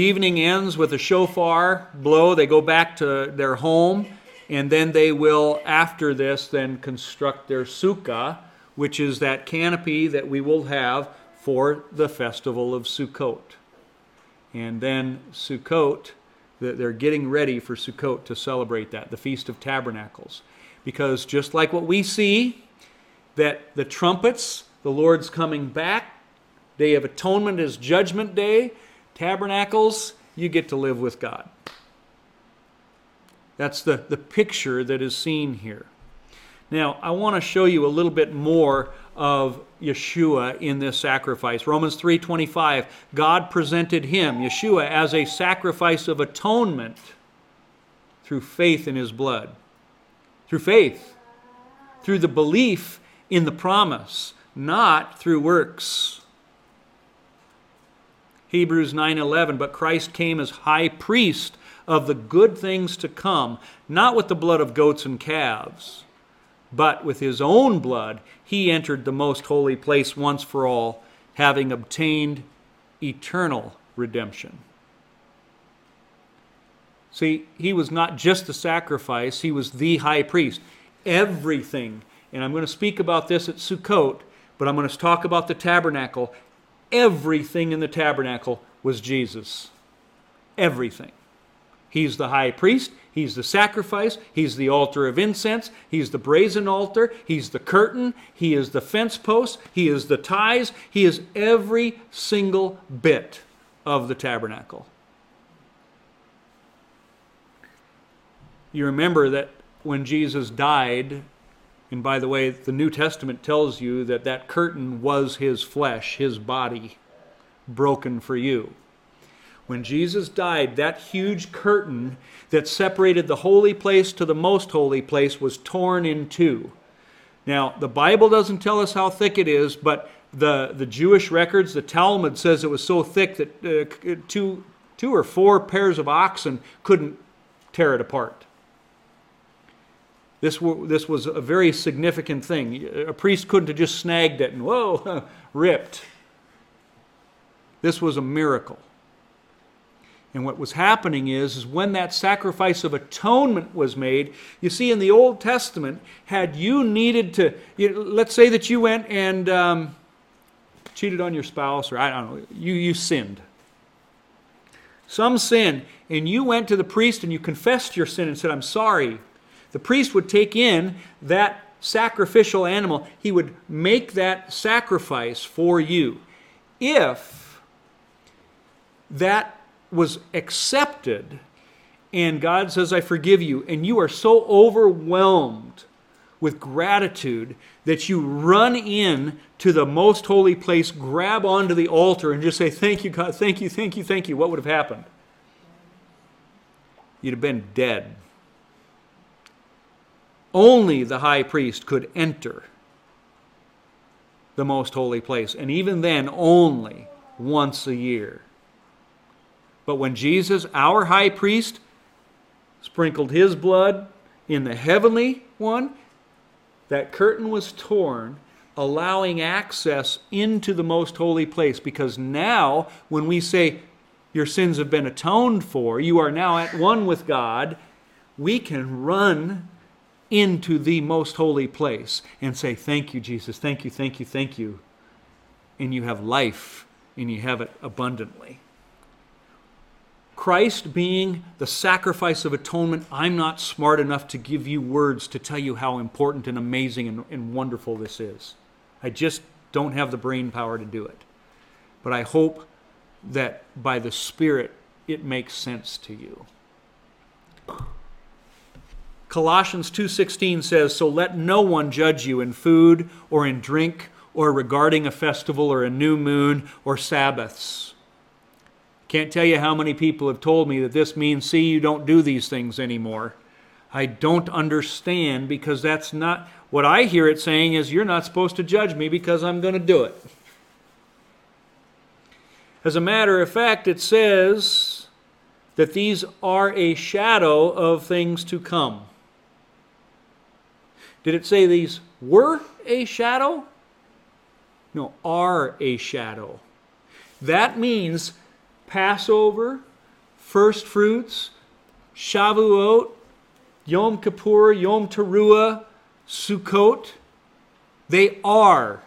evening ends with a shofar blow. They go back to their home, and then they will, after this, then construct their sukkah, which is that canopy that we will have for the festival of Sukkot. And then Sukkot, they're getting ready for Sukkot to celebrate that, the Feast of Tabernacles. Because just like what we see, that the trumpets, the Lord's coming back, Day of Atonement is Judgment Day, Tabernacles, you get to live with God. That's the picture that is seen here. Now, I want to show you a little bit more of Yeshua in this sacrifice. Romans 3:25, God presented him, Yeshua, as a sacrifice of atonement through faith in his blood. Through faith. Through the belief in the promise, not through works. Hebrews 9:11, but Christ came as high priest of the good things to come, not with the blood of goats and calves, but with his own blood he entered the most holy place once for all, having obtained eternal redemption. See, he was not just the sacrifice, he was the high priest. Everything, and I'm going to speak about this at Sukkot, but I'm going to talk about the tabernacle. Everything in the tabernacle was Jesus. Everything. He's the high priest. He's the sacrifice. He's the altar of incense. He's the brazen altar. He's the curtain. He is the fence post. He is the ties. He is every single bit of the tabernacle. You remember that when Jesus died, and by the way, the New Testament tells you that that curtain was his flesh, his body, broken for you. When Jesus died, that huge curtain that separated the holy place to the most holy place was torn in two. Now, the Bible doesn't tell us how thick it is, but the Jewish records, the Talmud says it was so thick that two or four pairs of oxen couldn't tear it apart. This was a very significant thing. A priest couldn't have just snagged it and, whoa, ripped. This was a miracle. And what was happening is when that sacrifice of atonement was made, you see, in the Old Testament, had you needed to, let's say that you went and cheated on your spouse, or I don't know, you sinned. Some sin, and you went to the priest and you confessed your sin and said, I'm sorry. The priest would take in that sacrificial animal, he would make that sacrifice for you. If that was accepted, and God says, I forgive you, and you are so overwhelmed with gratitude that you run in to the most holy place, grab onto the altar, and just say, thank you, God, thank you, thank you, thank you. What would have happened? You'd have been dead. Only the high priest could enter the most holy place, and even then, only once a year. But when Jesus, our high priest, sprinkled his blood in the heavenly one, that curtain was torn, allowing access into the most holy place. Because now, when we say, your sins have been atoned for, you are now at one with God, we can run into the most holy place and say, thank you, Jesus, thank you, thank you, thank you. And you have life, and you have it abundantly. Christ being the sacrifice of atonement, I'm not smart enough to give you words to tell you how important and amazing and wonderful this is. I just don't have the brain power to do it. But I hope that by the Spirit it makes sense to you. Colossians 2:16 says, so let no one judge you in food or in drink or regarding a festival or a new moon or Sabbaths. Can't tell you how many people have told me that this means, see, you don't do these things anymore. I don't understand, because that's not what I hear it saying, is you're not supposed to judge me because I'm going to do it. As a matter of fact, it says that these are a shadow of things to come. Did it say these were a shadow? No, are a shadow. That means Passover, first fruits, Shavuot, Yom Kippur, Yom Teruah, Sukkot, they are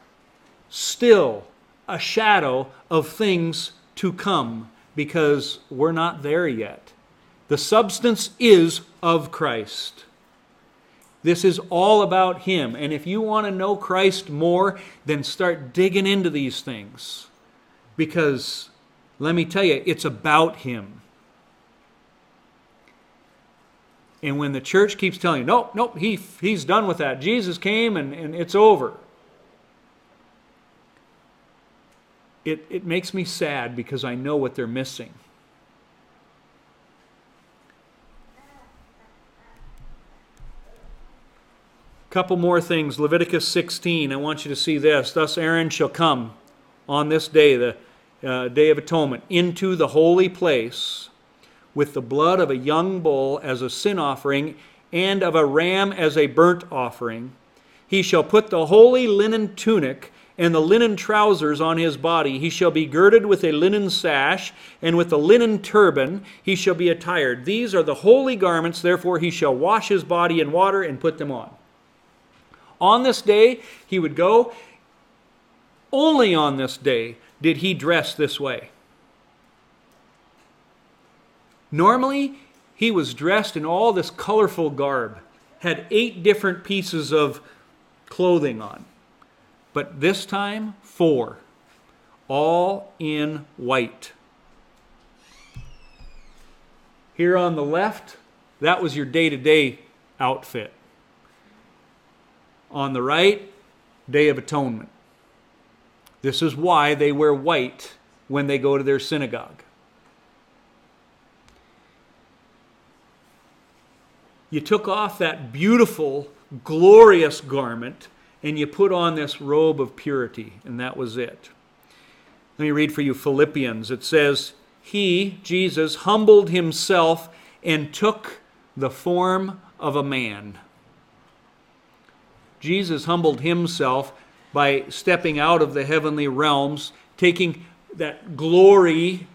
still a shadow of things to come, because we're not there yet. The substance is of Christ. This is all about Him. And if you want to know Christ more, then start digging into these things. Because let me tell you, it's about Him. And when the church keeps telling you, nope, he's done with that. Jesus came and it's over. It makes me sad, because I know what they're missing. Couple more things. Leviticus 16, I want you to see this. Thus Aaron shall come on this day, the Day of Atonement, into the holy place with the blood of a young bull as a sin offering and of a ram as a burnt offering. He shall put the holy linen tunic and the linen trousers on his body. He shall be girded with a linen sash, and with a linen turban he shall be attired. These are the holy garments, therefore he shall wash his body in water and put them on. On this day he would go. Only on this day did he dress this way. Normally, he was dressed in all this colorful garb, had 8 different pieces of clothing on. But this time, 4, all in white. Here on the left, that was your day-to-day outfit. On the right, Day of Atonement. This is why they wear white when they go to their synagogue. You took off that beautiful, glorious garment, and you put on this robe of purity, and that was it. Let me read for you Philippians. It says, He, Jesus, humbled Himself and took the form of a man. Jesus humbled Himself by stepping out of the heavenly realms, taking that glory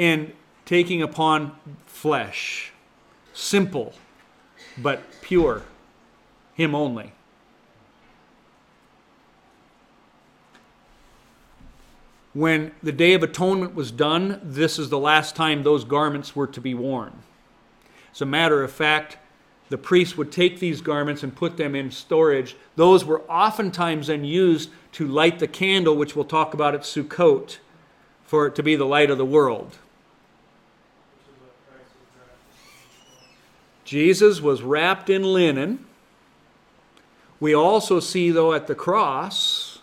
and taking upon flesh. Simple, but pure. Him only. When the Day of Atonement was done, this is the last time those garments were to be worn. As a matter of fact, the priests would take these garments and put them in storage. Those were oftentimes then used to light the candle, which we'll talk about at Sukkot, for it to be the light of the world. Jesus was wrapped in linen. We also see, though, at the cross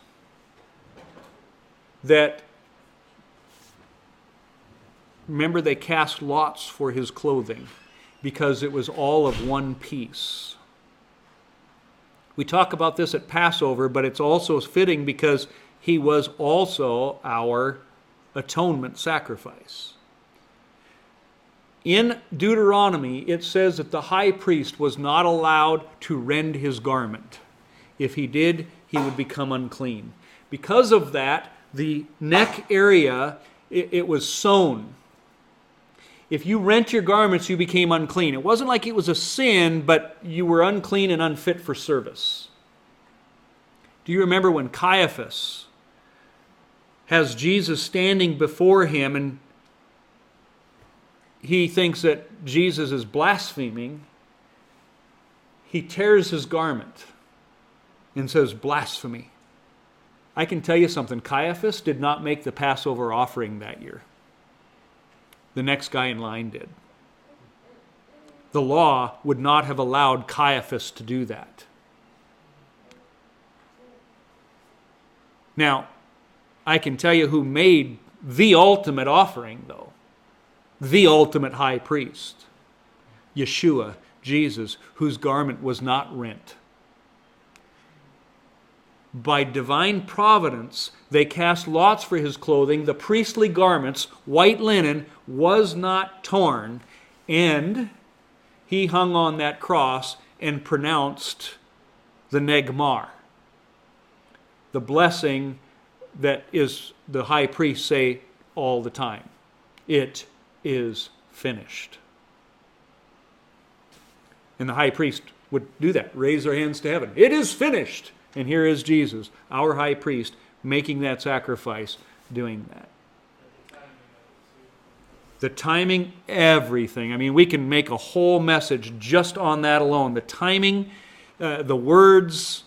that, remember, they cast lots for his clothing, because it was all of one piece. We talk about this at Passover, but it's also fitting because he was also our atonement sacrifice. In Deuteronomy, it says that the high priest was not allowed to rend his garment. If he did, he would become unclean. Because of that, the neck area, it was sewn. If you rent your garments, you became unclean. It wasn't like it was a sin, but you were unclean and unfit for service. Do you remember when Caiaphas has Jesus standing before him, and he thinks that Jesus is blaspheming? He tears his garment and says, "Blasphemy." I can tell you something. Caiaphas did not make the Passover offering that year. The next guy in line did. The law would not have allowed Caiaphas to do that. Now, I can tell you who made the ultimate offering, though. The ultimate high priest. Yeshua, Jesus, whose garment was not rent. By divine providence, they cast lots for his clothing. The priestly garments, white linen, was not torn. And he hung on that cross and pronounced the Negmar, the blessing that is the high priest say all the time. It is finished. And the high priest would do that, raise their hands to heaven. It is finished. And here is Jesus, our high priest, making that sacrifice, doing that. The timing, everything. I mean, we can make a whole message just on that alone. The timing, the words,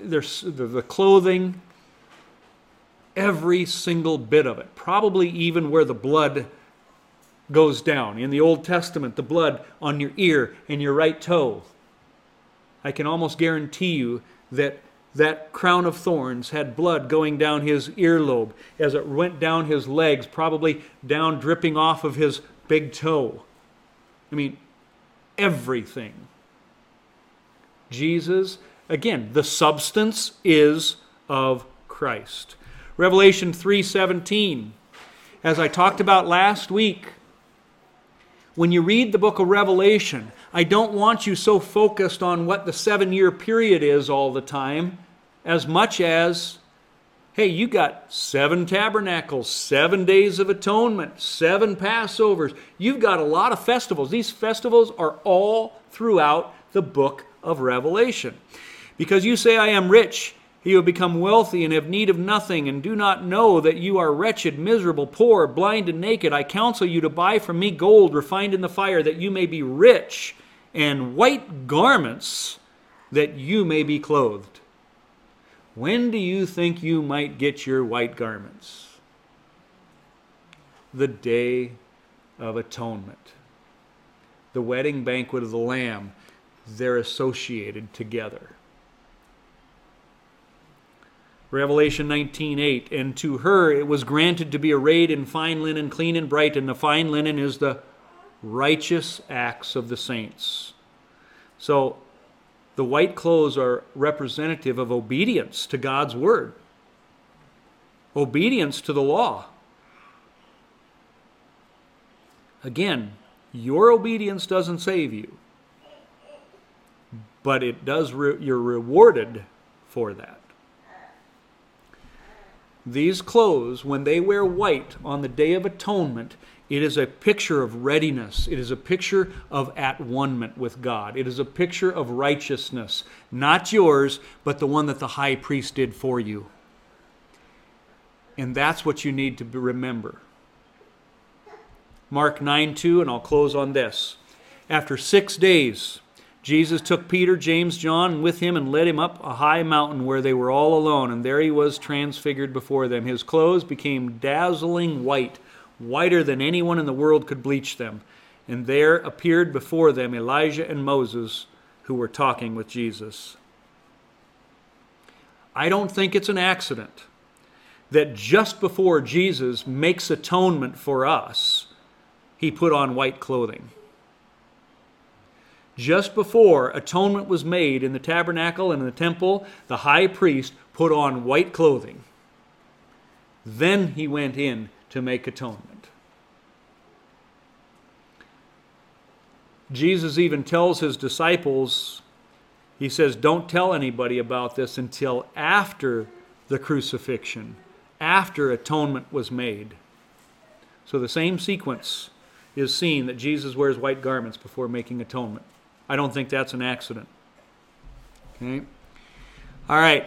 the clothing, every single bit of it. Probably even where the blood goes down. In the Old Testament, the blood on your ear and your right toe. I can almost guarantee you that that crown of thorns had blood going down his earlobe as it went down his legs, probably down dripping off of his big toe. I mean, everything. Jesus, again, the substance is of Christ. Revelation 3:17. As I talked about last week, when you read the book of Revelation, I don't want you so focused on what the 7-year period is all the time, as much as, hey, you got 7 tabernacles, 7 days of atonement, 7 Passovers. You've got a lot of festivals. These festivals are all throughout the book of Revelation. Because you say, I am rich, you have become wealthy and have need of nothing, and do not know that you are wretched, miserable, poor, blind, and naked. I counsel you to buy from me gold refined in the fire, that you may be rich, and white garments, that you may be clothed. When do you think you might get your white garments? The Day of Atonement. The wedding banquet of the Lamb. They're associated together. Revelation 19:8, and to her it was granted to be arrayed in fine linen, clean and bright, and the fine linen is the righteous acts of the saints. So the white clothes are representative of obedience to God's word, obedience to the law. Again, your obedience doesn't save you, but it does. You're rewarded for that. These clothes, when they wear white on the Day of Atonement, it is a picture of readiness. It is a picture of at-one-ment with God. It is a picture of righteousness. Not yours, but the one that the high priest did for you. And that's what you need to remember. Mark 9:2, and I'll close on this. After 6 days, Jesus took Peter, James, John, and with him and led him up a high mountain where they were all alone, and there he was transfigured before them. His clothes became dazzling white, whiter than anyone in the world could bleach them. And there appeared before them Elijah and Moses, who were talking with Jesus. I don't think it's an accident that just before Jesus makes atonement for us, he put on white clothing. Just before atonement was made in the tabernacle and in the temple, the high priest put on white clothing. Then he went in to make atonement. Jesus even tells his disciples, he says, don't tell anybody about this until after the crucifixion, after atonement was made. So the same sequence is seen that Jesus wears white garments before making atonement. I don't think that's an accident. Okay. All right.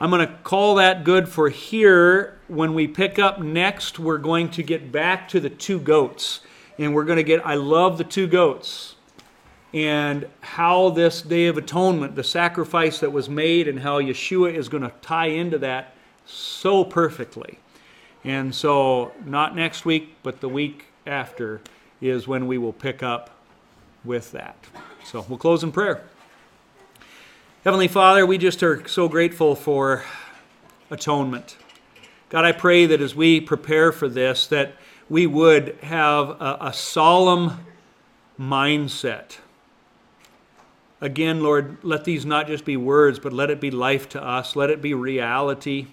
I'm going to call that good for here. When we pick up next, we're going to get back to the two goats. And we're going to get, I love the two goats. And how this Day of Atonement, the sacrifice that was made, and how Yeshua is going to tie into that so perfectly. And so, not next week, but the week after is when we will pick up with that. So we'll close in prayer. Heavenly Father, we just are so grateful for atonement. God, I pray that as we prepare for this, that we would have a solemn mindset. Again, Lord, let these not just be words, but let it be life to us. Let it be reality.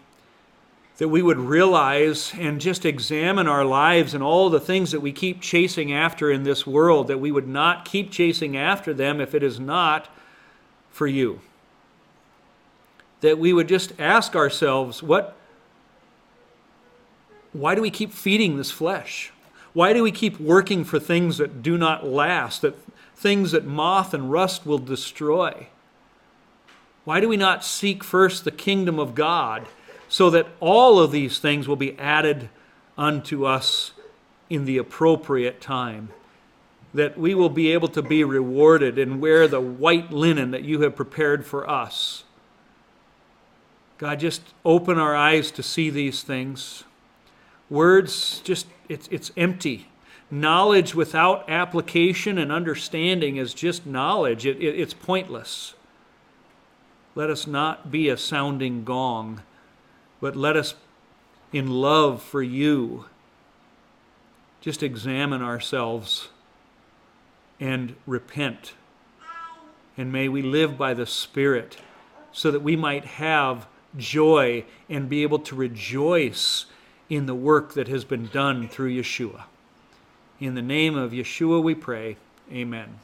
That we would realize and just examine our lives and all the things that we keep chasing after in this world, that we would not keep chasing after them if it is not for you. That we would just ask ourselves, why do we keep feeding this flesh? Why do we keep working for things that do not last, that things that moth and rust will destroy? Why do we not seek first the kingdom of God, so that all of these things will be added unto us in the appropriate time, that we will be able to be rewarded and wear the white linen that you have prepared for us. God, just open our eyes to see these things. Words, just it's empty. Knowledge without application and understanding is just knowledge. It's pointless. Let us not be a sounding gong, but let us, in love for you, just examine ourselves and repent. And may we live by the Spirit so that we might have joy and be able to rejoice in the work that has been done through Yeshua. In the name of Yeshua we pray. Amen.